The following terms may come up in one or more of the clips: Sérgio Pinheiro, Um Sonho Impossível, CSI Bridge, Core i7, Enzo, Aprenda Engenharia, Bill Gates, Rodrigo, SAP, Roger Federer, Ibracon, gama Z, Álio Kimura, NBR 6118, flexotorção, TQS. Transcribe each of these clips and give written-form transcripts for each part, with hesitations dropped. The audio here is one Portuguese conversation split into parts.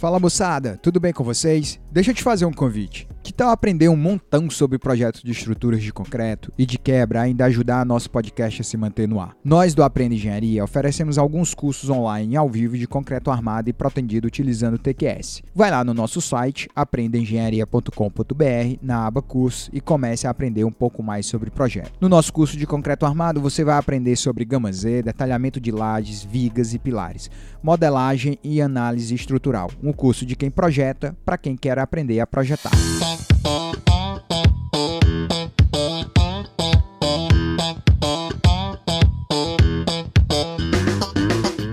Fala moçada, tudo bem com vocês? Deixa eu te fazer um convite. Que tal aprender um montão sobre projetos de estruturas de concreto e de quebra ainda ajudar nosso podcast a se manter no ar? Nós do Aprenda Engenharia oferecemos alguns cursos online ao vivo de concreto armado e protendido utilizando TQS. Vai lá no nosso site aprendaengenharia.com.br na aba curso e comece a aprender um pouco mais sobre o projeto. No nosso curso de concreto armado você vai aprender sobre gama Z, detalhamento de lajes, vigas e pilares, modelagem e análise estrutural. Um curso de quem projeta, para quem quer aprender a projetar.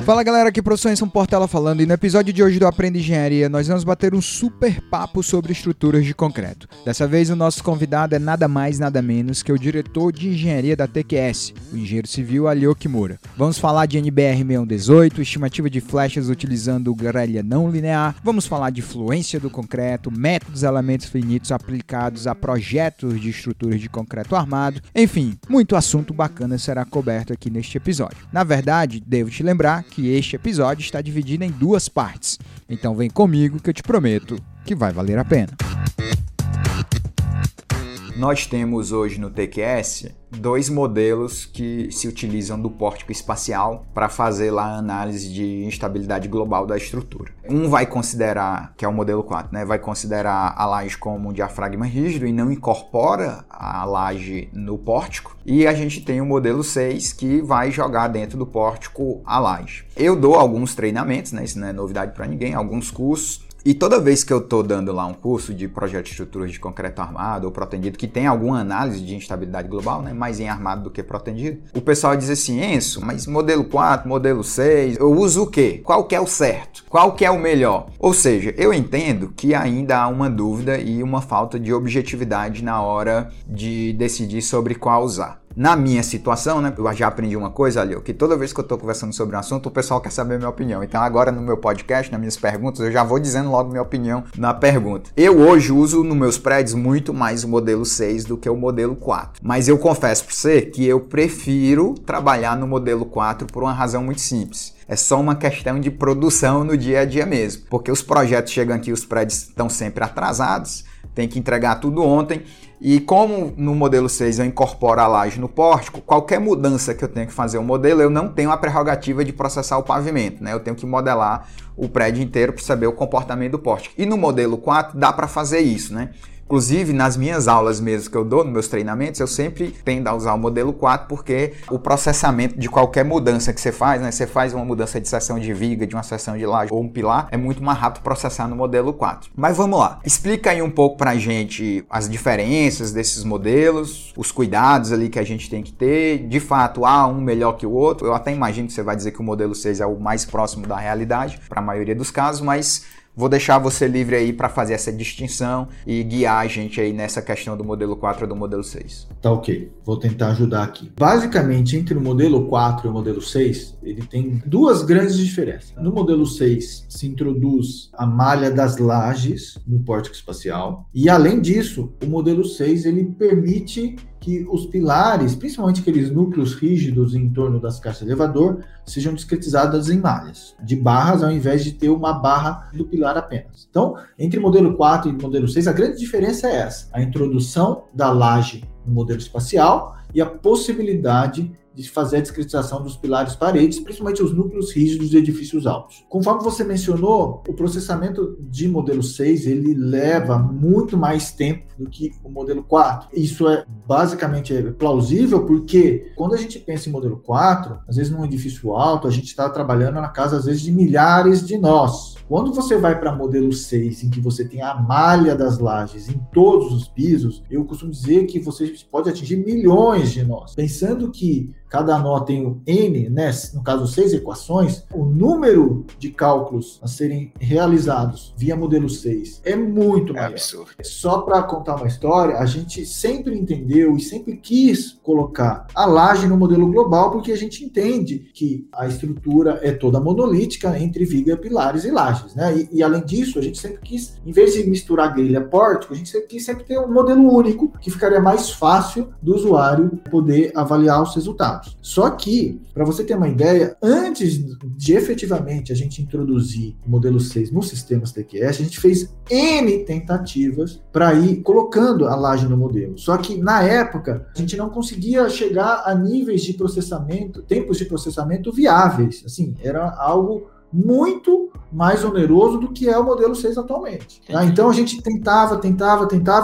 Fala galera, aqui professor Enzo Portela falando e no episódio de hoje do Aprenda Engenharia nós vamos bater um super papo sobre estruturas de concreto. Dessa vez o nosso convidado é nada mais nada menos que o diretor de engenharia da TQS, o engenheiro civil Álio Kimura. Vamos falar de NBR 6118, estimativa de flechas utilizando grelha não linear, vamos falar de fluência do concreto, métodos e elementos finitos aplicados a projetos de estruturas de concreto armado, enfim, muito assunto bacana será coberto aqui neste episódio. Na verdade, devo te lembrar que este episódio está dividido em duas partes. Então vem comigo que eu te prometo que vai valer a pena. Nós temos hoje no TQS dois modelos que se utilizam do pórtico espacial para fazer lá a análise de instabilidade global da estrutura. Um vai considerar, que é o modelo 4, né? Vai considerar a laje como um diafragma rígido e não incorpora a laje no pórtico. E a gente tem o modelo 6 que vai jogar dentro do pórtico a laje. Eu dou alguns treinamentos, né? Isso não é novidade para ninguém, alguns cursos. E toda vez que eu estou dando lá um curso de projeto de estruturas de concreto armado ou protendido, que tem alguma análise de instabilidade global, né, mais em armado do que protendido, o pessoal diz assim, Enzo, mas modelo 4, modelo 6, eu uso o quê? Qual que é o certo? Qual que é o melhor? Ou seja, eu entendo que ainda há uma dúvida e uma falta de objetividade na hora de decidir sobre qual usar. Na minha situação, né, eu já aprendi uma coisa ali, que toda vez que eu estou conversando sobre um assunto, o pessoal quer saber a minha opinião. Então agora no meu podcast, nas minhas perguntas, eu já vou dizendo logo minha opinião na pergunta. Eu hoje uso nos meus prédios muito mais o modelo 6 do que o modelo 4. Mas eu confesso para você que eu prefiro trabalhar no modelo 4 por uma razão muito simples. É só uma questão de produção no dia a dia mesmo. Porque os projetos chegam aqui, os prédios estão sempre atrasados, tem que entregar tudo ontem. E como no modelo 6 eu incorporo a laje no pórtico, qualquer mudança que eu tenho que fazer no modelo, eu não tenho a prerrogativa de processar o pavimento, né? Eu tenho que modelar o prédio inteiro para saber o comportamento do pórtico. E no modelo 4 dá para fazer isso, né? Inclusive, nas minhas aulas mesmo que eu dou, nos meus treinamentos, eu sempre tendo a usar o modelo 4, porque o processamento de qualquer mudança que você faz, né? Você faz uma mudança de seção de viga, de uma seção de laje ou um pilar, é muito mais rápido processar no modelo 4. Mas vamos lá. Explica aí um pouco pra gente as diferenças desses modelos, os cuidados ali que a gente tem que ter. De fato, há um melhor que o outro. Eu até imagino que você vai dizer que o modelo 6 é o mais próximo da realidade, para a maioria dos casos, mas vou deixar você livre aí para fazer essa distinção e guiar a gente aí nessa questão do modelo 4 ou do modelo 6. Tá ok, vou tentar ajudar aqui. Basicamente, entre o modelo 4 e o modelo 6, ele tem duas grandes diferenças. No modelo 6, se introduz a malha das lajes no pórtico espacial e, além disso, o modelo 6 ele permite que os pilares, principalmente aqueles núcleos rígidos em torno das caixas de elevador, sejam discretizadas em malhas, de barras, ao invés de ter uma barra do pilar apenas. Então, entre o modelo 4 e o modelo 6, a grande diferença é essa, a introdução da laje no modelo espacial e a possibilidade de fazer a discretização dos pilares paredes, principalmente os núcleos rígidos de edifícios altos. Conforme você mencionou, o processamento de modelo 6, ele leva muito mais tempo do que o modelo 4. Isso é basicamente plausível, porque quando a gente pensa em modelo 4, às vezes num edifício alto, a gente está trabalhando na casa, às vezes, de milhares de nós. Quando você vai para modelo 6, em que você tem a malha das lajes em todos os pisos, eu costumo dizer que você pode atingir milhões de nós. Pensando que cada nó tem o N, né? No caso 6 equações, o número de cálculos a serem realizados via modelo 6 é muito maior. É absurdo. Só para contar uma história, a gente sempre entendeu e sempre quis colocar a laje no modelo global, porque a gente entende que a estrutura é toda monolítica entre viga, pilares e laje. viagens, né? E além disso, a gente sempre quis, em vez de misturar grelha pórtico, a gente sempre quis ter um modelo único, que ficaria mais fácil do usuário poder avaliar os resultados. Só que, para você ter uma ideia, antes de efetivamente a gente introduzir o modelo 6 nos sistemas TQS, a gente fez N tentativas para ir colocando a laje no modelo. Só que, na época, a gente não conseguia chegar a níveis de processamento, tempos de processamento viáveis. Assim, era algo muito mais oneroso do que é o modelo 6 atualmente. Tá? Então, a gente tentava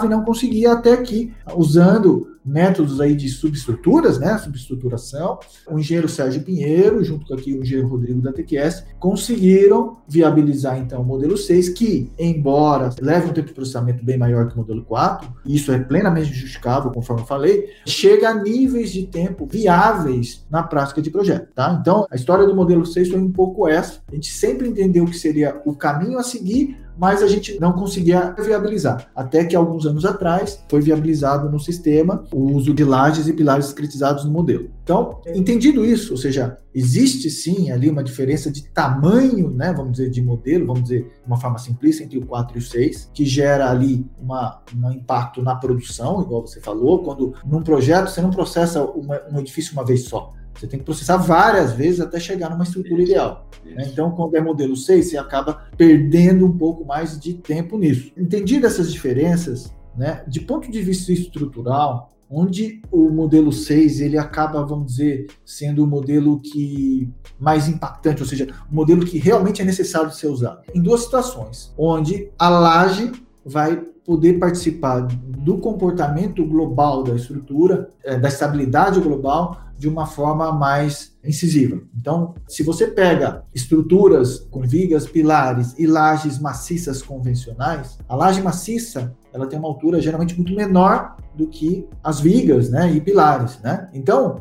e não conseguia, até que, usando métodos aí de subestruturas, né, subestruturação, o engenheiro Sérgio Pinheiro, junto com aqui o engenheiro Rodrigo da TQS, conseguiram viabilizar então o modelo 6, que, embora leve um tempo de processamento bem maior que o modelo 4, e isso é plenamente justificável, conforme eu falei, chega a níveis de tempo viáveis na prática de projeto, tá? Então, a história do modelo 6 foi um pouco essa, a gente sempre entendeu que seria o caminho a seguir, mas a gente não conseguia viabilizar. Até que, alguns anos atrás, foi viabilizado no sistema o uso de lajes e pilares discretizados no modelo. Então, entendido isso, ou seja, existe sim ali uma diferença de tamanho, né, vamos dizer, de modelo, vamos dizer de uma forma simplista, entre o 4 e o 6, que gera ali um impacto na produção, igual você falou, quando num projeto você não processa um edifício uma vez só. Você tem que processar várias vezes até chegar numa estrutura ideal. Né? Então, quando é modelo 6, você acaba perdendo um pouco mais de tempo nisso. Entendidas essas diferenças, né, de ponto de vista estrutural, onde o modelo 6 ele acaba, vamos dizer, sendo o modelo que mais impactante, ou seja, o modelo que realmente é necessário de ser usado. Em duas situações, onde a laje vai poder participar do comportamento global da estrutura, da estabilidade global, de uma forma mais incisiva. Então, se você pega estruturas com vigas, pilares e lajes maciças convencionais, a laje maciça ela tem uma altura geralmente muito menor do que as vigas, né, e pilares, né? Então,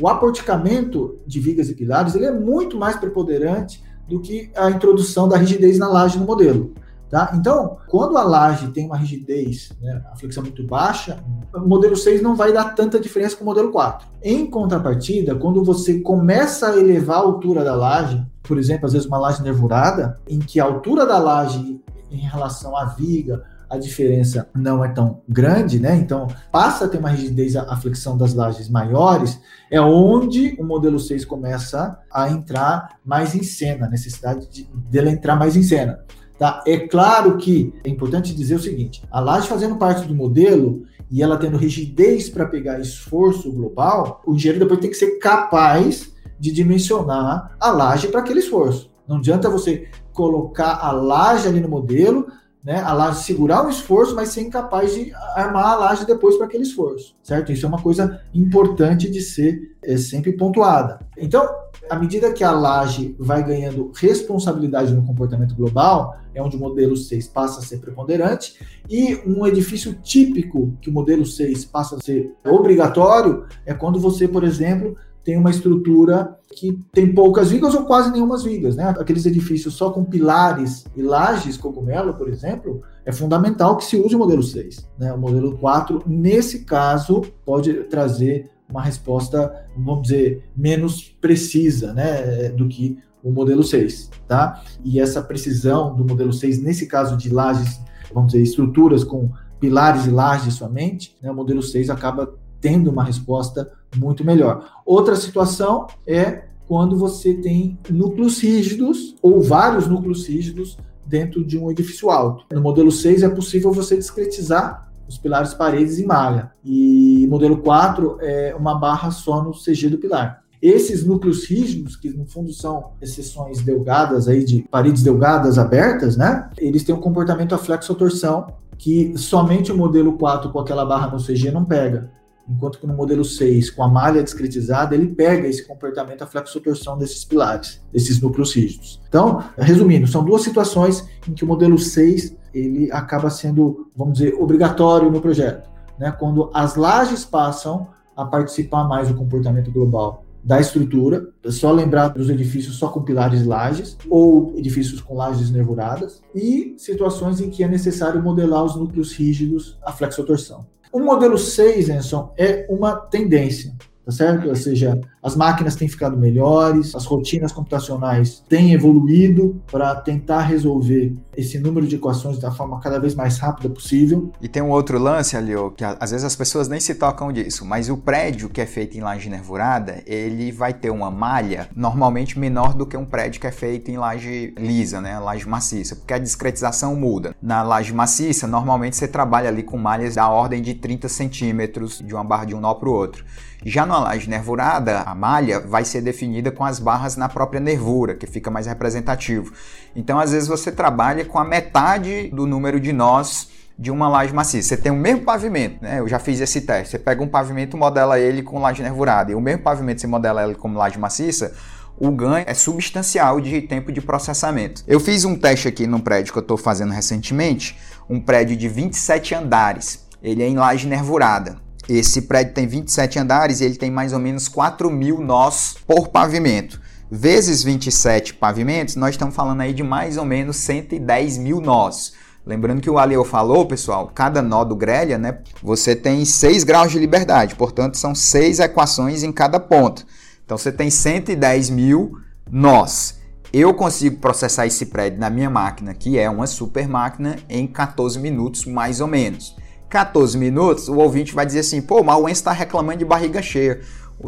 o aporticamento de vigas e pilares ele é muito mais preponderante do que a introdução da rigidez na laje no modelo. Tá? Então, quando a laje tem uma rigidez, né, a flexão muito baixa, o modelo 6 não vai dar tanta diferença com o modelo 4. Em contrapartida, quando você começa a elevar a altura da laje, por exemplo, às vezes uma laje nervurada, em que a altura da laje em relação à viga, a diferença não é tão grande, né? Então, passa a ter uma rigidez, a flexão das lajes maiores, é onde o modelo 6 começa a entrar mais em cena, a necessidade dele entrar mais em cena. Tá? É claro que é importante dizer o seguinte, a laje fazendo parte do modelo e ela tendo rigidez para pegar esforço global, o engenheiro depois tem que ser capaz de dimensionar a laje para aquele esforço. Não adianta você colocar a laje ali no modelo, né, a laje segurar o esforço, mas ser incapaz de armar a laje depois para aquele esforço, certo? Isso é uma coisa importante de ser sempre pontuada. Então, à medida que a laje vai ganhando responsabilidade no comportamento global, é onde o modelo 6 passa a ser preponderante, e um edifício típico que o modelo 6 passa a ser obrigatório é quando você, por exemplo, tem uma estrutura que tem poucas vigas ou quase nenhuma vigas, né? Aqueles edifícios só com pilares e lajes, cogumelo, por exemplo, é fundamental que se use o modelo 6, né? O modelo 4, nesse caso, pode trazer uma resposta, vamos dizer, menos precisa, né, do que o modelo 6, tá? E essa precisão do modelo 6, nesse caso de lajes, vamos dizer, estruturas com pilares e lajes somente, né, o modelo 6 acaba tendo uma resposta muito melhor. Outra situação é quando você tem núcleos rígidos ou vários núcleos rígidos dentro de um edifício alto. No modelo 6 é possível você discretizar os pilares, paredes e malha. E modelo 4 é uma barra só no CG do pilar. Esses núcleos rígidos, que no fundo são seções delgadas, aí de paredes delgadas abertas, né? Eles têm um comportamento a flexotorção que somente o modelo 4 com aquela barra no CG não pega. Enquanto que no modelo 6, com a malha discretizada, ele pega esse comportamento, a flexotorção desses pilares, desses núcleos rígidos. Então, resumindo, são duas situações em que o modelo 6 ele acaba sendo, vamos dizer, obrigatório no projeto, né? Quando as lajes passam a participar mais do comportamento global da estrutura, só lembrar dos edifícios só com pilares e lajes, ou edifícios com lajes nervuradas, e situações em que é necessário modelar os núcleos rígidos, a flexotorção. O modelo 6, Enzo, é uma tendência, tá certo? Ou seja, as máquinas têm ficado melhores, as rotinas computacionais têm evoluído para tentar resolver esse número de equações da forma cada vez mais rápida possível. E tem um outro lance, Alio, que às vezes as pessoas nem se tocam disso, mas o prédio que é feito em laje nervurada, ele vai ter uma malha normalmente menor do que um prédio que é feito em laje lisa, né, laje maciça, porque a discretização muda. Na laje maciça, normalmente você trabalha ali com malhas da ordem de 30 centímetros de uma barra de um nó para o outro. Já na laje nervurada, a malha vai ser definida com as barras na própria nervura, que fica mais representativo. Então, às vezes, você trabalha com a metade do número de nós de uma laje maciça. Você tem o mesmo pavimento, né? Eu já fiz esse teste. Você pega um pavimento, modela ele com laje nervurada, e o mesmo pavimento você modela ele como laje maciça, o ganho é substancial de tempo de processamento. Eu fiz um teste aqui num prédio que eu estou fazendo recentemente, um prédio de 27 andares. Ele é em laje nervurada. Esse prédio tem 27 andares e ele tem mais ou menos 4.000 nós por pavimento. Vezes 27 pavimentos, nós estamos falando aí de mais ou menos 110.000 nós. Lembrando que o Alio falou, pessoal, cada nó do grelha, né, você tem 6 graus de liberdade, portanto são 6 equações em cada ponto. Então você tem 110.000 nós. Eu consigo processar esse prédio na minha máquina, que é uma super máquina, em 14 minutos mais ou menos. 14 minutos, o ouvinte vai dizer assim, pô, mas o Enzo está reclamando de barriga cheia.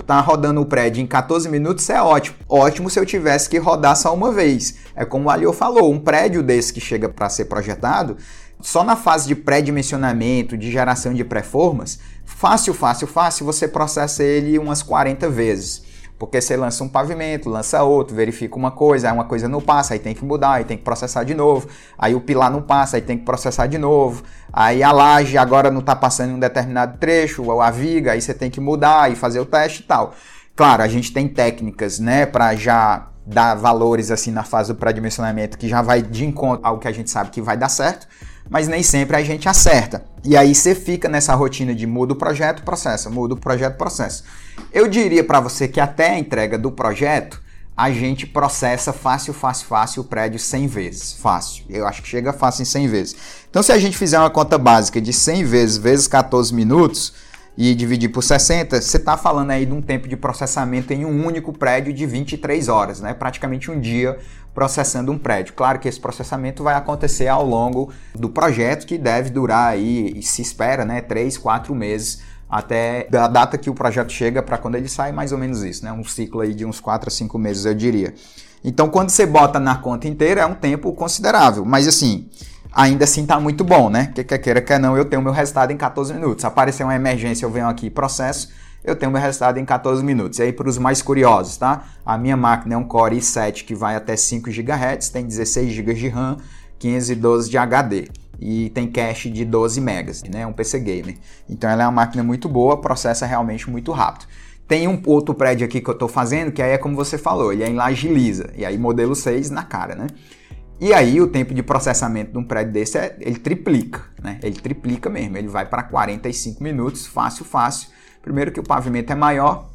Tá rodando o prédio em 14 minutos é ótimo. Ótimo se eu tivesse que rodar só uma vez. É como o Alio falou, um prédio desse que chega para ser projetado, só na fase de pré-dimensionamento, de geração de pré-formas, fácil, você processa ele umas 40 vezes. Porque você lança um pavimento, lança outro, verifica uma coisa, aí uma coisa não passa, aí tem que mudar, aí tem que processar de novo, aí o pilar não passa, aí tem que processar de novo, aí a laje agora não está passando em um determinado trecho, ou a viga, aí você tem que mudar e fazer o teste e tal. Claro, a gente tem técnicas, né, para já dar valores assim na fase do pré-dimensionamento que já vai de encontro ao que a gente sabe que vai dar certo, mas nem sempre a gente acerta. E aí você fica nessa rotina de muda o projeto, processa, muda o projeto, processa. Eu diria para você que até a entrega do projeto, a gente processa fácil o prédio 100 vezes. Fácil. Eu acho que chega fácil em 100 vezes. Então se a gente fizer uma conta básica de 100 vezes 14 minutos e dividir por 60, você está falando aí de um tempo de processamento em um único prédio de 23 horas, né? Praticamente um dia processando um prédio. Claro que esse processamento vai acontecer ao longo do projeto, que deve durar aí, e se espera, né, 3, 4 meses, até a data que o projeto chega para quando ele sai, mais ou menos isso, né? Um ciclo aí de uns 4 a 5 meses, eu diria. Então, quando você bota na conta inteira, é um tempo considerável, mas assim, ainda assim tá muito bom, né? Que quer queira, quer não, eu tenho meu resultado em 14 minutos. Aparecer uma emergência, eu venho aqui e processo, eu tenho meu resultado em 14 minutos. E aí, para os mais curiosos, tá? A minha máquina é um Core i7 que vai até 5 GHz, tem 16 GB de RAM, 512 de HD e tem cache de 12 MB, né? Um PC gamer. Então ela é uma máquina muito boa, processa realmente muito rápido. Tem um outro prédio aqui que eu tô fazendo, que aí é como você falou, ele é em laje lisa, e aí modelo 6 na cara, né? E aí o tempo de processamento de um prédio desse, ele triplica, né? Ele triplica mesmo, ele vai para 45 minutos, fácil. Primeiro que o pavimento é maior,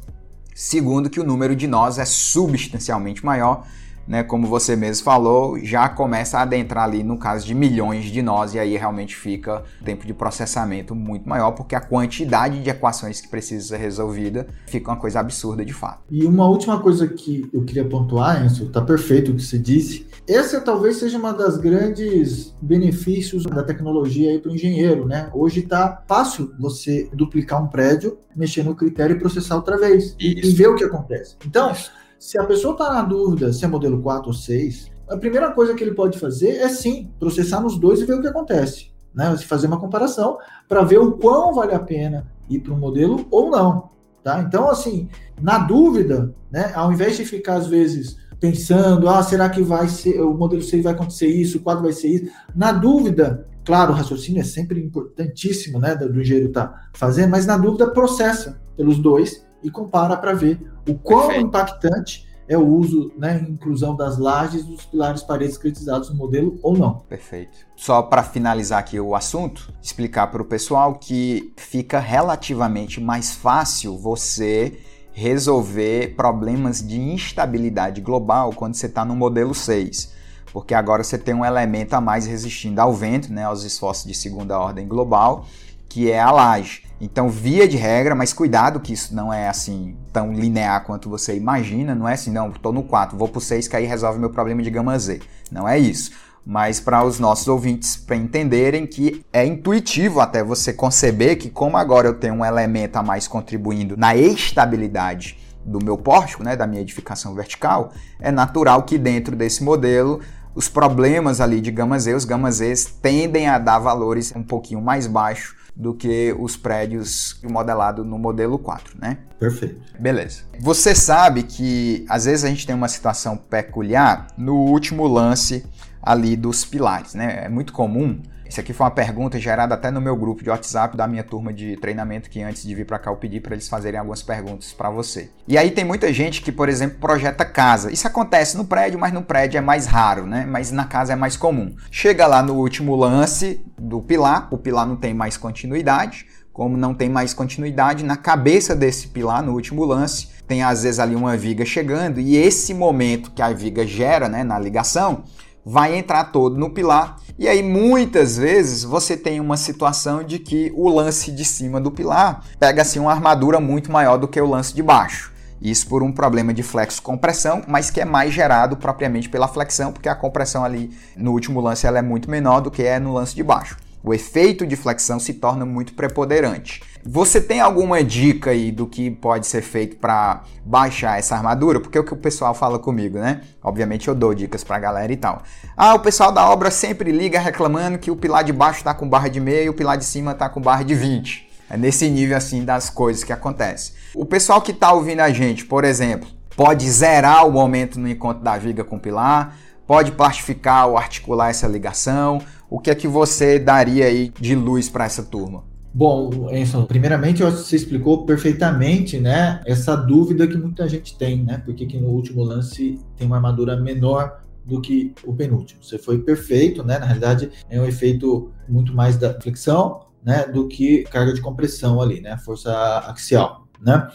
segundo que o número de nós é substancialmente maior, né? Como você mesmo falou, já começa a adentrar ali no caso de milhões de nós, e aí realmente fica o tempo de processamento muito maior, porque a quantidade de equações que precisa ser resolvida fica uma coisa absurda de fato. E uma última coisa que eu queria pontuar, Enzo, tá perfeito o que você disse. Essa talvez seja uma das grandes benefícios da tecnologia aí para o engenheiro, né? Hoje está fácil você duplicar um prédio, mexer no critério e processar outra vez e ver o que acontece. Então, se a pessoa está na dúvida se é modelo 4 ou 6, a primeira coisa que ele pode fazer é sim, processar nos dois e ver o que acontece, né? Fazer uma comparação para ver o quão vale a pena ir para um modelo ou não, tá? Então, assim, na dúvida, né, ao invés de ficar às vezes pensando, será que vai ser, o modelo 6 vai acontecer isso, o 4 vai ser isso. Na dúvida, claro, o raciocínio é sempre importantíssimo, né, do engenheiro tá fazendo, mas na dúvida processa pelos dois e compara para ver o quão impactante é o uso, né, inclusão das lajes, dos pilares, paredes critizados no modelo ou não. Perfeito. Só para finalizar aqui o assunto, explicar para o pessoal que fica relativamente mais fácil você resolver problemas de instabilidade global quando você está no modelo 6, porque agora você tem um elemento a mais resistindo ao vento, né, aos esforços de segunda ordem global, que é a laje. Então, via de regra, mas cuidado que isso não é assim tão linear quanto você imagina, não é assim, não, estou no 4, vou para o 6 que aí resolve meu problema de gama Z. Não é isso. Mas para os nossos ouvintes, para entenderem que é intuitivo até você conceber que como agora eu tenho um elemento a mais contribuindo na estabilidade do meu pórtico, né, da minha edificação vertical, é natural que dentro desse modelo os problemas ali de gama Z, os gama Zs tendem a dar valores um pouquinho mais baixos do que os prédios modelados no modelo 4, né? Perfeito. Beleza. Você sabe que às vezes a gente tem uma situação peculiar no último lance ali dos pilares, né? É muito comum. Isso aqui foi uma pergunta gerada até no meu grupo de WhatsApp da minha turma de treinamento, que antes de vir para cá eu pedi para eles fazerem algumas perguntas para você. E aí tem muita gente que, por exemplo, projeta casa. Isso acontece no prédio, mas no prédio é mais raro, né? Mas na casa é mais comum. Chega lá no último lance do pilar, o pilar não tem mais continuidade. Como não tem mais continuidade, na cabeça desse pilar, no último lance, tem às vezes ali uma viga chegando, e esse momento que a viga gera, né, na ligação, vai entrar todo no pilar, e aí muitas vezes você tem uma situação de que o lance de cima do pilar pega assim uma armadura muito maior do que o lance de baixo. Isso por um problema de flexo-compressão, mas que é mais gerado propriamente pela flexão, porque a compressão ali no último lance ela é muito menor do que é no lance de baixo. O efeito de flexão se torna muito preponderante. Você tem alguma dica aí do que pode ser feito para baixar essa armadura? Porque é o que o pessoal fala comigo, né? Obviamente eu dou dicas pra galera e tal. Ah, o pessoal da obra sempre liga reclamando que o pilar de baixo tá com barra de meia e o pilar de cima tá com barra de 20. É nesse nível assim das coisas que acontece. O pessoal que tá ouvindo a gente, por exemplo, pode zerar o momento no encontro da viga com o pilar, pode plastificar ou articular essa ligação. O que é que você daria aí de luz para essa turma? Bom, Enzo, primeiramente, eu acho que você explicou perfeitamente, né, essa dúvida que muita gente tem, né, porque que no último lance tem uma armadura menor do que o penúltimo. Você foi perfeito, né, na realidade é um efeito muito mais da flexão, né, do que carga de compressão ali, né, força axial, né.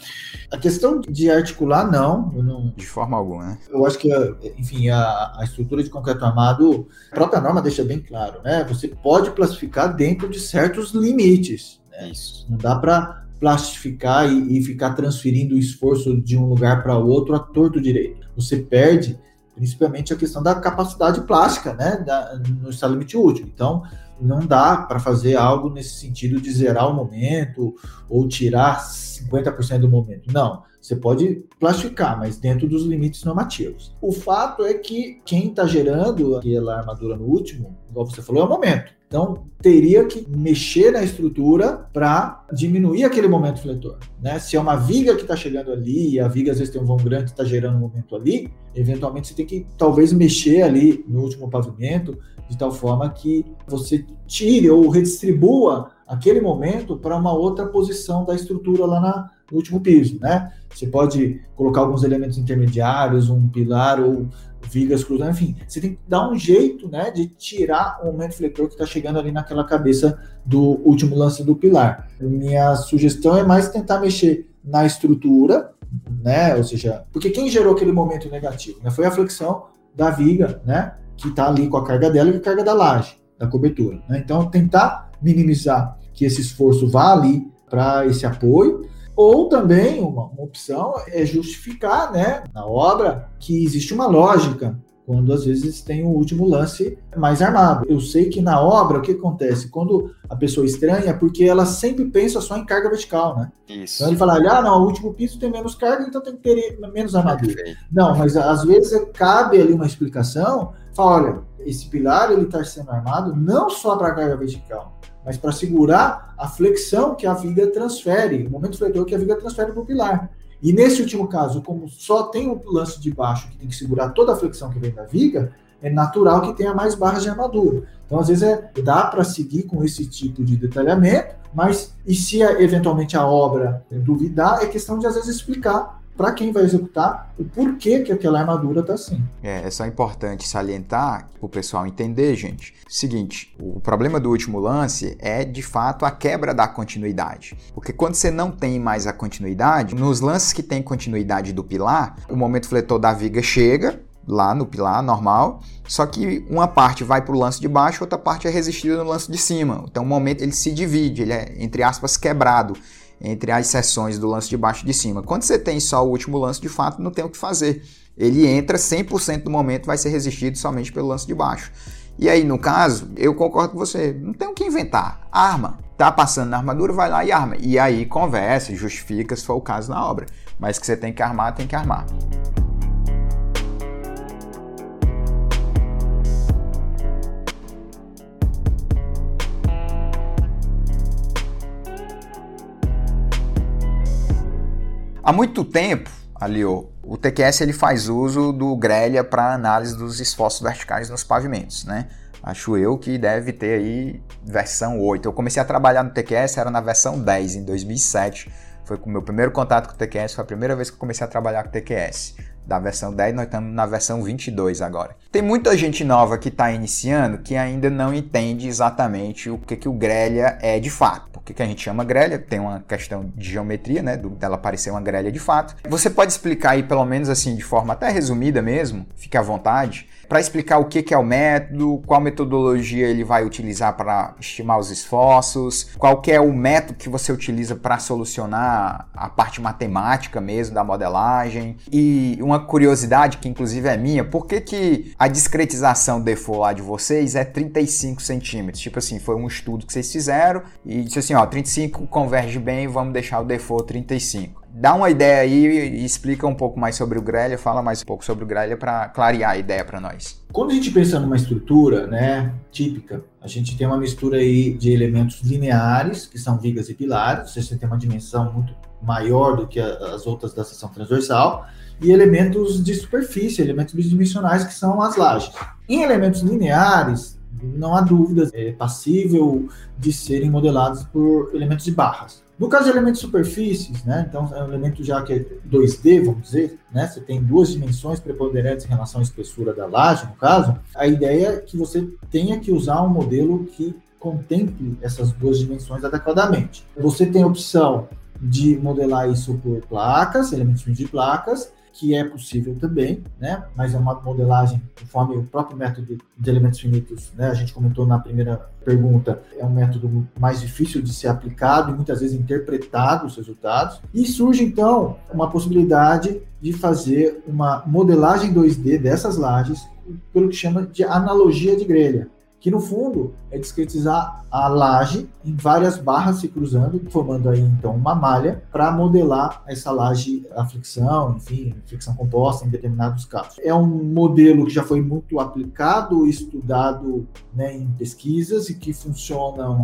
A questão de articular, não. De forma alguma, né? Eu acho que, enfim, a estrutura de concreto armado, a própria norma deixa bem claro, né? Você pode plastificar dentro de certos limites, né? Isso. Não dá para plastificar e ficar transferindo o esforço de um lugar para o outro a torto direito. Você perde, principalmente, a questão da capacidade plástica, né? No estado limite útil. Então, não dá para fazer algo nesse sentido de zerar o momento ou tirar 50% do momento. Não, você pode plastificar, mas dentro dos limites normativos. O fato é que quem está gerando aquela armadura no último, igual você falou, é o momento. Então, teria que mexer na estrutura para diminuir aquele momento fletor, né? Se é uma viga que está chegando ali, e a viga às vezes tem um vão grande que está gerando um momento ali, eventualmente você tem que talvez mexer ali no último pavimento, de tal forma que você tire ou redistribua aquele momento para uma outra posição da estrutura lá no último piso, né? Você pode colocar alguns elementos intermediários, um pilar ou vigas cruzando, enfim. Você tem que dar um jeito, né, de tirar o momento fletor que está chegando ali naquela cabeça do último lance do pilar. Minha sugestão é mais tentar mexer na estrutura, né? Ou seja, porque quem gerou aquele momento negativo, né, foi a flexão da viga, né, que está ali com a carga dela e com a carga da laje, da cobertura, né? Então, tentar minimizar que esse esforço vá ali para esse apoio, ou também uma opção é justificar, né, na obra que existe uma lógica, quando às vezes tem o último lance mais armado. Eu sei que na obra, o que acontece? Quando a pessoa estranha, porque ela sempre pensa só em carga vertical, né? Isso. Então ele fala, ah, não, o último piso tem menos carga, então tem que ter menos armadura. Perfeito. Não, mas às vezes cabe ali uma explicação, fala, olha, esse pilar ele está sendo armado não só para carga vertical, mas para segurar a flexão que a viga transfere, o momento fletor que a viga transfere para o pilar. E nesse último caso, como só tem o lance de baixo que tem que segurar toda a flexão que vem da viga, é natural que tenha mais barras de armadura. Então, às vezes, dá para seguir com esse tipo de detalhamento, mas e se eventualmente a obra duvidar, é questão de, às vezes, explicar para quem vai executar o porquê que aquela armadura está assim. É só importante salientar para o pessoal entender, gente. Seguinte, o problema do último lance é, de fato, a quebra da continuidade. Porque quando você não tem mais a continuidade, nos lances que tem continuidade do pilar, o momento fletor da viga chega, lá no pilar normal, só que uma parte vai para o lance de baixo, outra parte é resistida no lance de cima. Então, o momento ele se divide, ele é, entre aspas, quebrado entre as seções do lance de baixo e de cima. Quando você tem só o último lance, de fato, não tem o que fazer. Ele entra 100% do momento, vai ser resistido somente pelo lance de baixo. E aí, no caso, eu concordo com você, não tem o que inventar. Arma, tá passando na armadura, vai lá e arma. E aí conversa, justifica se for o caso na obra. Mas que você tem que armar, tem que armar. Há muito tempo, Alio, o TQS ele faz uso do grelha para análise dos esforços verticais nos pavimentos, né? Acho eu que deve ter aí versão 8. Eu comecei a trabalhar no TQS, era na versão 10, em 2007. Foi o meu primeiro contato com o TQS, foi a primeira vez que eu comecei a trabalhar com o TQS. Da versão 10, nós estamos na versão 22 agora. Tem muita gente nova que está iniciando que ainda não entende exatamente o que o grelha é de fato. Por que a gente chama grelha? Tem uma questão de geometria, né? Dela parecer uma grelha de fato. Você pode explicar aí, pelo menos assim, de forma até resumida mesmo, fique à vontade, para explicar o que é o método, qual metodologia ele vai utilizar para estimar os esforços, qual que é o método que você utiliza para solucionar a parte matemática mesmo da modelagem. E uma curiosidade que inclusive é minha, por que a discretização default lá de vocês é 35 centímetros? Tipo assim, foi um estudo que vocês fizeram e disse assim, ó, 35 converge bem, vamos deixar o default 35. Dá uma ideia aí e explica um pouco mais sobre o grelha, fala mais um pouco sobre o grelha para clarear a ideia para nós. Quando a gente pensa numa estrutura, né, típica, a gente tem uma mistura aí de elementos lineares, que são vigas e pilares, você tem uma dimensão muito maior do que as outras da seção transversal, e elementos de superfície, elementos bidimensionais, que são as lajes. Em elementos lineares, não há dúvidas, é passível de serem modelados por elementos de barras. No caso de elementos superfícies, né, então é um elemento já que é 2D, vamos dizer, né, você tem duas dimensões preponderantes em relação à espessura da laje, no caso, a ideia é que você tenha que usar um modelo que contemple essas duas dimensões adequadamente. Você tem a opção de modelar isso por placas, elementos de placas, que é possível também, né? Mas é uma modelagem, conforme o próprio método de elementos finitos, né? A gente comentou na primeira pergunta, é um método mais difícil de ser aplicado e muitas vezes interpretado os resultados. E surge, então, uma possibilidade de fazer uma modelagem 2D dessas lajes, pelo que chama de analogia de grelha, que, no fundo, é discretizar a laje em várias barras se cruzando, formando aí, então, uma malha para modelar essa laje a fricção, enfim, fricção composta em determinados casos. É um modelo que já foi muito aplicado, estudado, né, em pesquisas e que funciona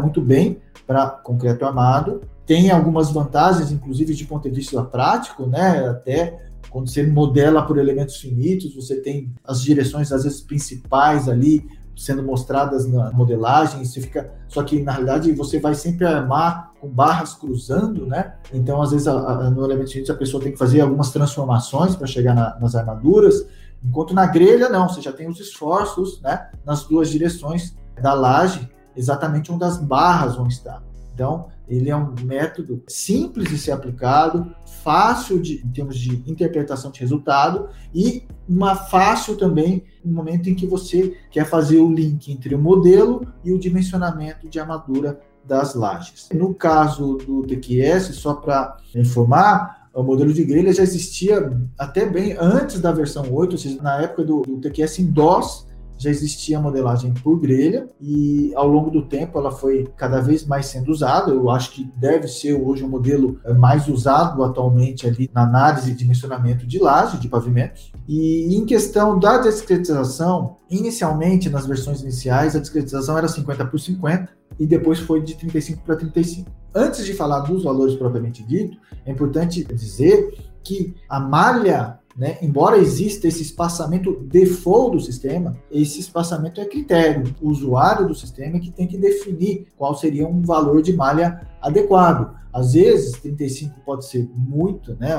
muito bem para concreto armado. Tem algumas vantagens, inclusive, de ponto de vista prático, né, até... Quando você modela por elementos finitos, você tem as direções, às vezes, principais ali, sendo mostradas na modelagem, você fica... Só que, na realidade, você vai sempre armar com barras cruzando, né? Então, às vezes, no elemento finito, a pessoa tem que fazer algumas transformações para chegar nas armaduras, enquanto na grelha, não. Você já tem os esforços, né, nas duas direções da laje, exatamente onde as barras vão estar. Então, ele é um método simples de ser aplicado, fácil em termos de interpretação de resultado e uma fácil também no momento em que você quer fazer o link entre o modelo e o dimensionamento de armadura das lajes. No caso do TQS, só para informar, o modelo de grelha já existia até bem antes da versão 8, ou seja, na época do TQS em DOS, já existia a modelagem por grelha e ao longo do tempo ela foi cada vez mais sendo usada. Eu acho que deve ser hoje o modelo mais usado atualmente ali na análise e dimensionamento de laje, de pavimentos. E em questão da discretização, inicialmente nas versões iniciais a discretização era 50 por 50 e depois foi de 35 para 35. Antes de falar dos valores propriamente dito, é importante dizer que a malha, né? Embora exista esse espaçamento default do sistema, esse espaçamento é critério. O usuário do sistema é que tem que definir qual seria um valor de malha adequado. Às vezes, 35 pode ser muito, né?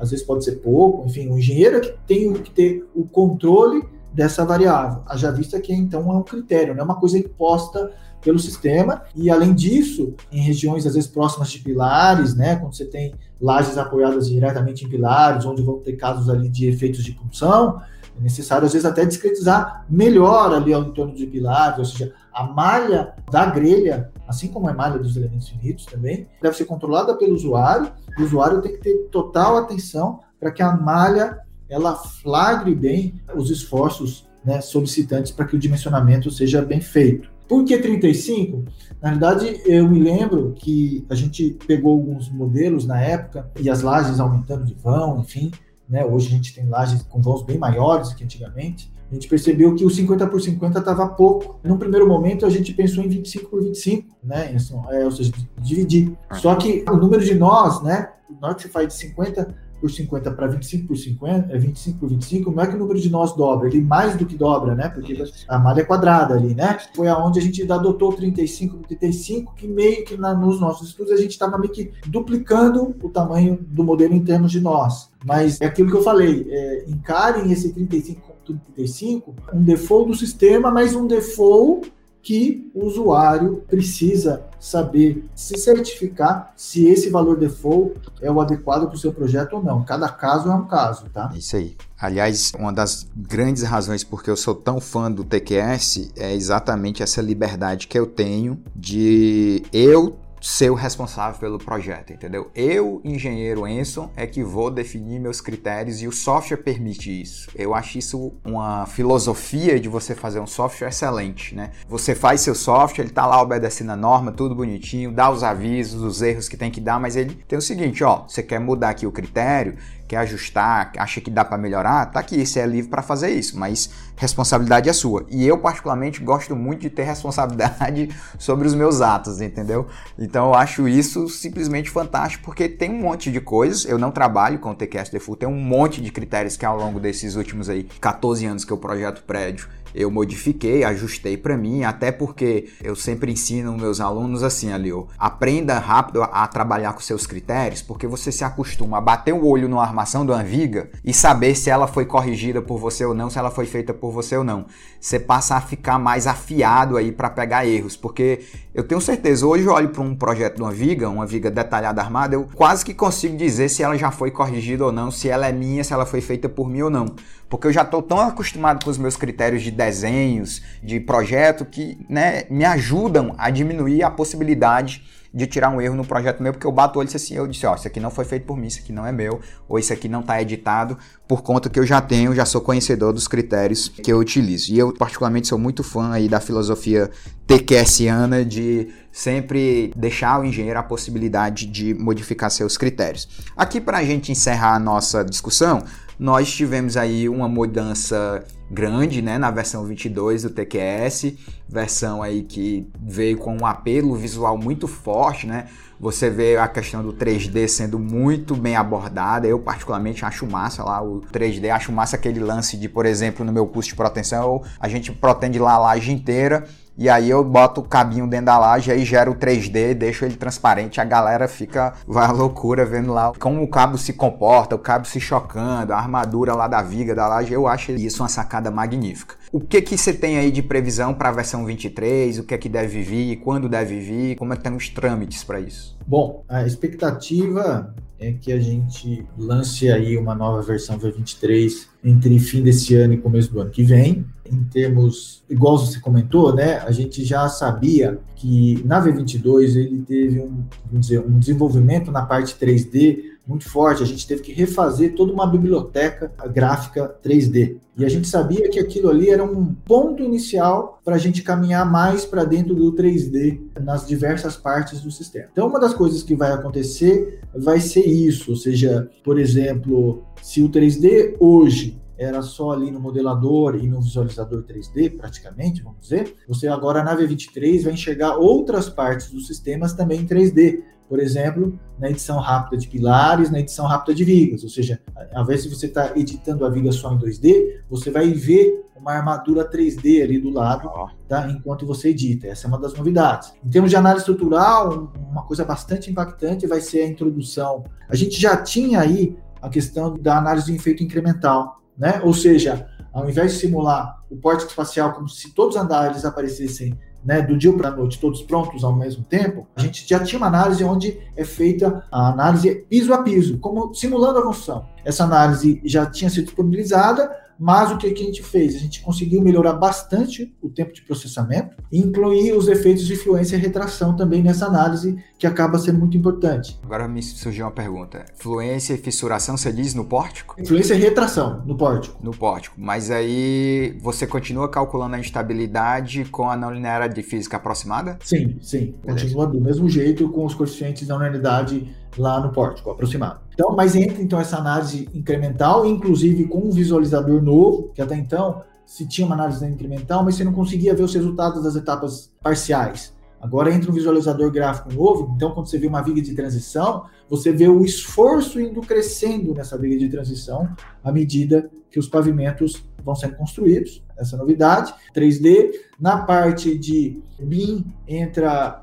Às vezes pode ser pouco. Enfim, o engenheiro é que tem que ter o controle dessa variável, haja vista que então é um critério, não é uma coisa imposta pelo sistema. E além disso, em regiões às vezes próximas de pilares, né, quando você tem lajes apoiadas diretamente em pilares, onde vão ter casos ali de efeitos de punção, é necessário às vezes até discretizar melhor ali ao entorno de pilares, ou seja, a malha da grelha, assim como a malha dos elementos finitos também, deve ser controlada pelo usuário. O usuário tem que ter total atenção para que a malha ela flagre bem os esforços, né, solicitantes, para que o dimensionamento seja bem feito. Por que 35? Na verdade, eu me lembro que a gente pegou alguns modelos na época e as lajes aumentando de vão, enfim, né, hoje a gente tem lajes com vãos bem maiores que antigamente. A gente percebeu que o 50 por 50 estava pouco. Num primeiro momento, a gente pensou em 25 por 25, né? Isso, ou seja, dividir. Só que o número de nós, né, na hora que você faz de 50 por 50 para 25 por 50, 25 por 25, não é que o número de nós dobra, ele mais do que dobra, né? Porque a malha é quadrada ali, né? Foi aonde a gente adotou 35 por 35, que meio que nos nossos estudos a gente estava meio que duplicando o tamanho do modelo em termos de nós. Mas é aquilo que eu falei, encarem esse 35 por 35, um default do sistema, mas um default que o usuário precisa saber, se certificar se esse valor default é o adequado para o seu projeto ou não. Cada caso é um caso, tá? Isso aí. Aliás, uma das grandes razões porque eu sou tão fã do TQS é exatamente essa liberdade que eu tenho de eu ser o responsável pelo projeto, entendeu? Eu, engenheiro Enzo, é que vou definir meus critérios e o software permite isso. Eu acho isso uma filosofia de você fazer um software excelente, né? Você faz seu software, ele tá lá obedecendo a norma, tudo bonitinho, dá os avisos, os erros que tem que dar, mas ele tem o seguinte, ó, você quer mudar aqui o critério, quer ajustar, acha que dá para melhorar, tá aqui, você é livre para fazer isso, mas responsabilidade é sua. E eu, particularmente, gosto muito de ter responsabilidade sobre os meus atos, entendeu? Então, eu acho isso simplesmente fantástico, porque tem um monte de coisas, eu não trabalho com o TQS Default, tem um monte de critérios que ao longo desses últimos aí 14 anos que eu projeto prédio, eu modifiquei, ajustei para mim, até porque eu sempre ensino meus alunos assim, ali, ó, aprenda rápido a trabalhar com seus critérios, porque você se acostuma a bater o olho numa armação de uma viga e saber se ela foi corrigida por você ou não, se ela foi feita por você ou não. Você passa a ficar mais afiado aí para pegar erros, porque eu tenho certeza, hoje eu olho para um projeto de uma viga detalhada armada, eu quase que consigo dizer se ela já foi corrigida ou não, se ela é minha, se ela foi feita por mim ou não, porque eu já estou tão acostumado com os meus critérios de desenhos, de projeto, que, né, me ajudam a diminuir a possibilidade de tirar um erro no projeto meu, porque eu bato o olho e assim, eu disse, ó, isso aqui não foi feito por mim, isso aqui não é meu, ou isso aqui não está editado, por conta que eu já sou conhecedor dos critérios que eu utilizo. E eu, particularmente, sou muito fã aí da filosofia TQSiana de sempre deixar o engenheiro a possibilidade de modificar seus critérios. Aqui, para a gente encerrar a nossa discussão, nós tivemos aí uma mudança grande, né, na versão 22 do TQS, versão aí que veio com um apelo visual muito forte, né? Você vê a questão do 3D sendo muito bem abordada, eu particularmente acho massa lá o 3D, acho massa aquele lance de, por exemplo, no meu curso de proteção, a gente protende lá a laje inteira, e aí eu boto o cabinho dentro da laje, aí gera o 3D, deixo ele transparente, a galera fica, vai à loucura vendo lá como o cabo se comporta, o cabo se chocando, a armadura lá da viga, da laje, eu acho isso uma sacada magnífica. O que você tem aí de previsão para a versão 23? O que é que deve vir? Quando deve vir? Como é que tem os trâmites para isso? Bom, a expectativa é que a gente lance aí uma nova versão V23 entre fim desse ano e começo do ano que vem. Em termos, igual você comentou, né? A gente já sabia que na V22 ele teve um desenvolvimento na parte 3D muito forte. A gente teve que refazer toda uma biblioteca gráfica 3D. E a gente sabia que aquilo ali era um ponto inicial para a gente caminhar mais para dentro do 3D nas diversas partes do sistema. Então, uma das coisas que vai acontecer vai ser isso. Ou seja, por exemplo, se o 3D hoje era só ali no modelador e no visualizador 3D, praticamente, vamos dizer, você agora na V23 vai enxergar outras partes dos sistemas também em 3D. Por exemplo, na edição rápida de pilares, na edição rápida de vigas. Ou seja, ao invés de você estar editando a viga só em 2D, você vai ver uma armadura 3D ali do lado, tá? Enquanto você edita. Essa é uma das novidades. Em termos de análise estrutural, uma coisa bastante impactante vai ser a introdução. A gente já tinha aí a questão da análise de efeito incremental, né? Ou seja, ao invés de simular o pórtico espacial como se todos os andares aparecessem, né, do dia para a noite, todos prontos ao mesmo tempo, a gente já tinha uma análise onde é feita a análise piso a piso, como simulando a função. Essa análise já tinha sido disponibilizada, mas o que a gente fez? A gente conseguiu melhorar bastante o tempo de processamento e incluir os efeitos de fluência e retração também nessa análise, que acaba sendo muito importante. Agora me surgiu uma pergunta. Fluência e fissuração, você diz no pórtico? Fluência e retração, no pórtico. No pórtico. Mas aí você continua calculando a instabilidade com a não linearidade de física aproximada? Sim, sim. Beleza. Continua do mesmo jeito com os coeficientes da linearidade lá no pórtico, aproximado. Então, mas entra então essa análise incremental, inclusive com um visualizador novo, que até então se tinha uma análise incremental, mas você não conseguia ver os resultados das etapas parciais. Agora entra um visualizador gráfico novo, então quando você vê uma viga de transição, você vê o esforço indo crescendo nessa viga de transição à medida que os pavimentos vão sendo construídos, essa novidade. 3D, na parte de BIM entra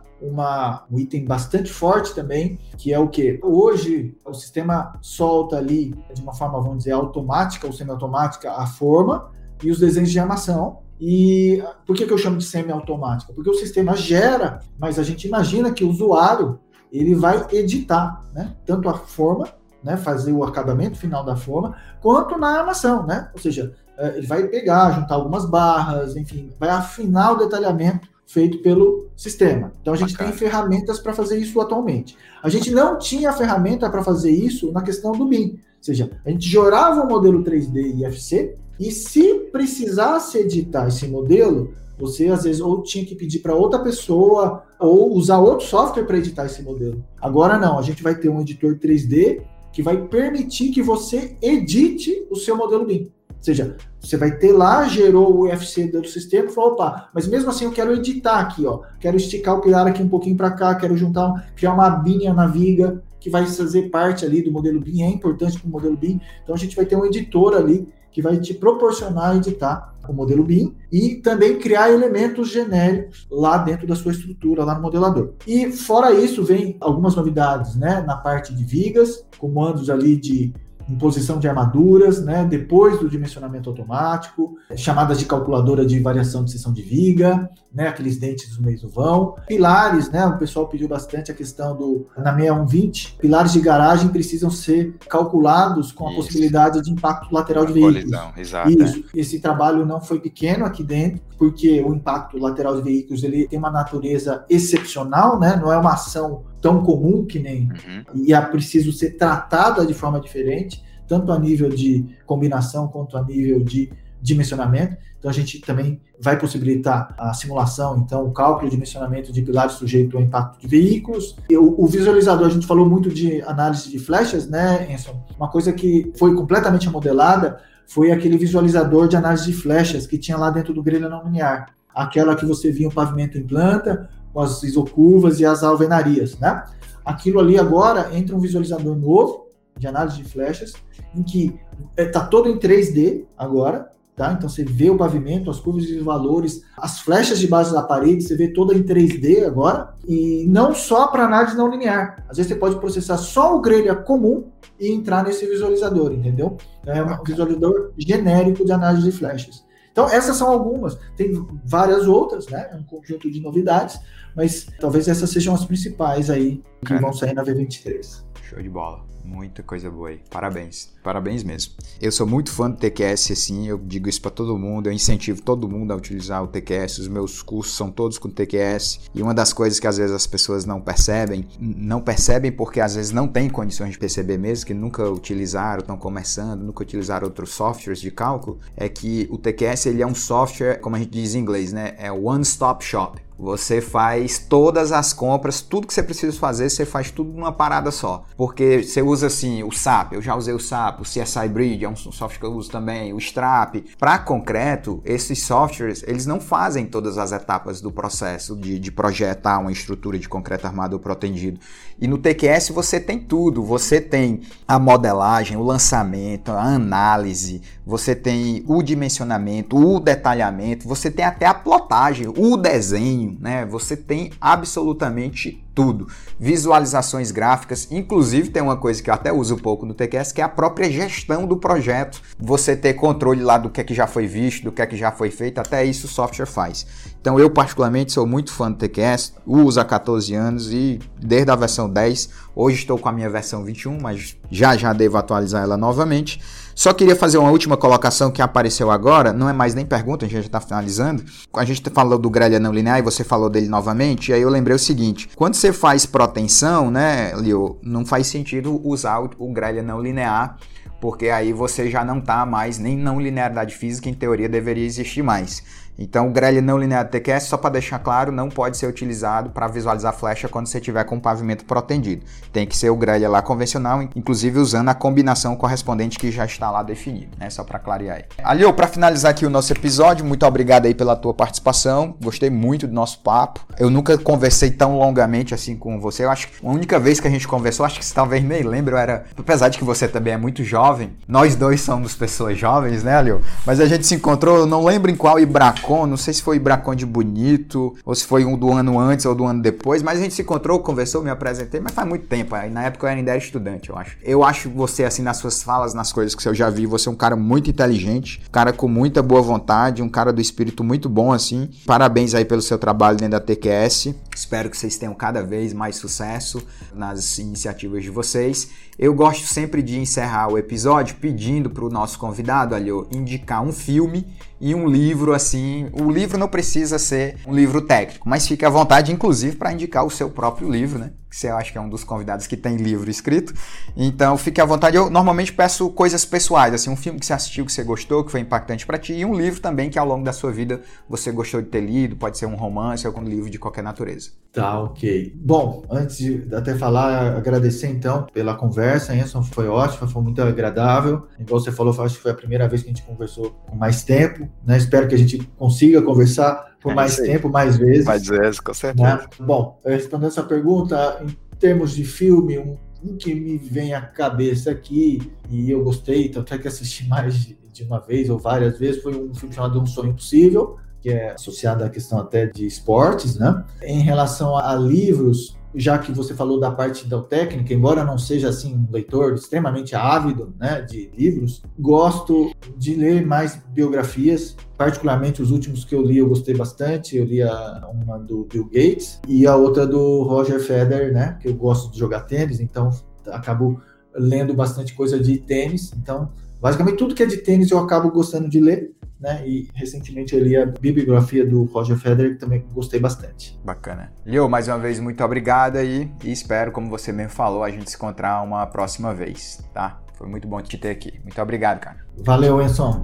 um item bastante forte também, que é o que? Hoje, o sistema solta ali, de uma forma, vamos dizer, automática ou semiautomática, a forma e os desenhos de armação. E por que eu chamo de semiautomática? Porque o sistema gera, mas a gente imagina que o usuário, ele vai editar, né? Tanto a forma, né? Fazer o acabamento final da forma, quanto na armação, né? Ou seja, ele vai pegar, juntar algumas barras, enfim, vai afinar o detalhamento feito pelo sistema. Então, a gente tem ferramentas para fazer isso atualmente. A gente não tinha ferramenta para fazer isso na questão do BIM. Ou seja, a gente gerava o modelo 3D e IFC e se precisasse editar esse modelo, você, às vezes, ou tinha que pedir para outra pessoa ou usar outro software para editar esse modelo. Agora, não. A gente vai ter um editor 3D que vai permitir que você edite o seu modelo BIM. Ou seja, você vai ter lá, gerou o IFC do sistema e falou, opa, mas mesmo assim eu quero editar aqui, ó, quero esticar o pilar aqui um pouquinho para cá, quero criar uma abinha na viga que vai fazer parte ali do modelo BIM, é importante para o modelo BIM, então a gente vai ter um editor ali que vai te proporcionar editar o modelo BIM e também criar elementos genéricos lá dentro da sua estrutura, lá no modelador. E fora isso, vem algumas novidades, né, na parte de vigas, comandos ali de imposição de armaduras, né, depois do dimensionamento automático, chamadas de calculadora de variação de seção de viga, né, aqueles dentes do meio do vão, pilares, né, o pessoal pediu bastante a questão do, na 6120, pilares de garagem precisam ser calculados com a possibilidade de impacto lateral de veículos. Exato. Isso. Esse trabalho não foi pequeno aqui dentro, porque o impacto lateral de veículos ele tem uma natureza excepcional, né, não é uma ação tão comum que nem, e é preciso ser tratada de forma diferente, tanto a nível de combinação quanto a nível de dimensionamento. Então, a gente também vai possibilitar a simulação, então, o cálculo e dimensionamento de pilares sujeito ao impacto de veículos. E o visualizador, a gente falou muito de análise de flechas, né, Enzo? Uma coisa que foi completamente remodelada foi aquele visualizador de análise de flechas que tinha lá dentro do grelha não linear. Aquela que você via um pavimento em planta, com as isocurvas e as alvenarias, né? Aquilo ali agora entra um visualizador novo de análise de flechas, em que está todo em 3D agora, tá? Então você vê o pavimento, as curvas e os valores, as flechas de base da parede, você vê toda em 3D agora, e não só para análise não linear. Às vezes você pode processar só o grelha comum e entrar nesse visualizador, entendeu? Então é um visualizador genérico de análise de flechas. Então, essas são algumas. Tem várias outras, né? Um conjunto de novidades, mas talvez essas sejam as principais aí que vão sair na V23. Show de bola. Muita coisa boa aí. Parabéns. Parabéns mesmo. Eu sou muito fã do TQS, assim, eu digo isso pra todo mundo, eu incentivo todo mundo a utilizar o TQS, os meus cursos são todos com TQS, e uma das coisas que às vezes as pessoas não percebem porque às vezes não tem condições de perceber mesmo, que nunca utilizaram, estão começando, nunca utilizaram outros softwares de cálculo, é que o TQS, ele é um software, como a gente diz em inglês, né, é one stop shop. Você faz todas as compras, tudo que você precisa fazer, você faz tudo numa parada só. Porque você usa, assim, o SAP, eu já usei o SAP, o CSI Bridge, é um software que eu uso também, o Strap. Para concreto, esses softwares, eles não fazem todas as etapas do processo de projetar uma estrutura de concreto armado ou protendido. E no TQS você tem tudo, você tem a modelagem, o lançamento, a análise, você tem o dimensionamento, o detalhamento, você tem até a plotagem, o desenho, enfim, né? Você tem absolutamente tudo. Visualizações gráficas, inclusive tem uma coisa que eu até uso um pouco no TQS, que é a própria gestão do projeto. Você ter controle lá do que é que já foi visto, do que é que já foi feito, até isso o software faz. Então eu particularmente sou muito fã do TQS, uso há 14 anos e desde a versão 10, hoje estou com a minha versão 21, mas já devo atualizar ela novamente. Só queria fazer uma última colocação que apareceu agora, não é mais nem pergunta, a gente já está finalizando. A gente falou do grelha não linear e você falou dele novamente, e aí eu lembrei o seguinte, quando você faz protensão, né, Leo, não faz sentido usar o grelha não linear, porque aí você já não está mais, nem não linearidade física em teoria deveria existir mais. Então o grelha não linear do TQS, só para deixar claro, não pode ser utilizado para visualizar flecha quando você tiver com o pavimento protendido. Tem que ser o grelha lá convencional, inclusive usando a combinação correspondente que já está lá definida, né? Só para clarear aí. Alio, para finalizar aqui o nosso episódio, muito obrigado aí pela tua participação, gostei muito do nosso papo. Eu nunca conversei tão longamente assim com você, eu acho que a única vez que a gente conversou, acho que você talvez nem lembre, apesar de que você também é muito jovem, nós dois somos pessoas jovens, né, Alio? Mas a gente se encontrou, eu não lembro em qual Ibracon, não sei se foi Ibracon de Bonito, ou se foi um do ano antes ou do ano depois, mas a gente se encontrou, conversou, me apresentei, mas faz muito tempo, aí na época eu ainda era estudante, eu acho. Eu acho você, assim, nas suas falas, nas coisas que eu já vi, você é um cara muito inteligente, um cara com muita boa vontade, um cara do espírito muito bom, assim. Parabéns aí pelo seu trabalho dentro da TQS. Espero que vocês tenham cada vez mais sucesso nas iniciativas de vocês. Eu gosto sempre de encerrar o episódio pedindo para o nosso convidado, Alio, indicar um filme e um livro, assim. O livro não precisa ser um livro técnico, mas fique à vontade, inclusive, para indicar o seu próprio livro, né? Que você acha que é um dos convidados que tem livro escrito. Então, fique à vontade. Eu normalmente peço coisas pessoais, assim, um filme que você assistiu, que você gostou, que foi impactante para ti, e um livro também que ao longo da sua vida você gostou de ter lido, pode ser um romance ou um livro de qualquer natureza. Tá, ok. Bom, antes de até falar, agradecer então pela conversa, Enzo, foi ótimo, foi muito agradável. Igual você falou, acho que foi a primeira vez que a gente conversou com mais tempo, né? Espero que a gente consiga conversar por mais tempo, mais vezes. Mais vezes, com certeza. Né? Bom, respondendo essa pergunta, em termos de filme, um que me vem à cabeça aqui, e eu gostei, tanto é que assisti mais de uma vez ou várias vezes, foi um filme chamado Um Sonho Impossível, que é associado à questão até de esportes, né? Em relação a livros, já que você falou da parte da técnica, embora não seja assim um leitor extremamente ávido, né, de livros, gosto de ler mais biografias, particularmente os últimos que eu li eu gostei bastante, eu li uma do Bill Gates e a outra do Roger Federer, né, que eu gosto de jogar tênis, então acabo lendo bastante coisa de tênis, então basicamente tudo que é de tênis eu acabo gostando de ler, né? E recentemente eu li a bibliografia do Roger Federer, que também gostei bastante. Bacana. Leo, mais uma vez, muito obrigado aí e espero, como você mesmo falou, a gente se encontrar uma próxima vez, tá? Foi muito bom te ter aqui. Muito obrigado, cara. Valeu, Enzo.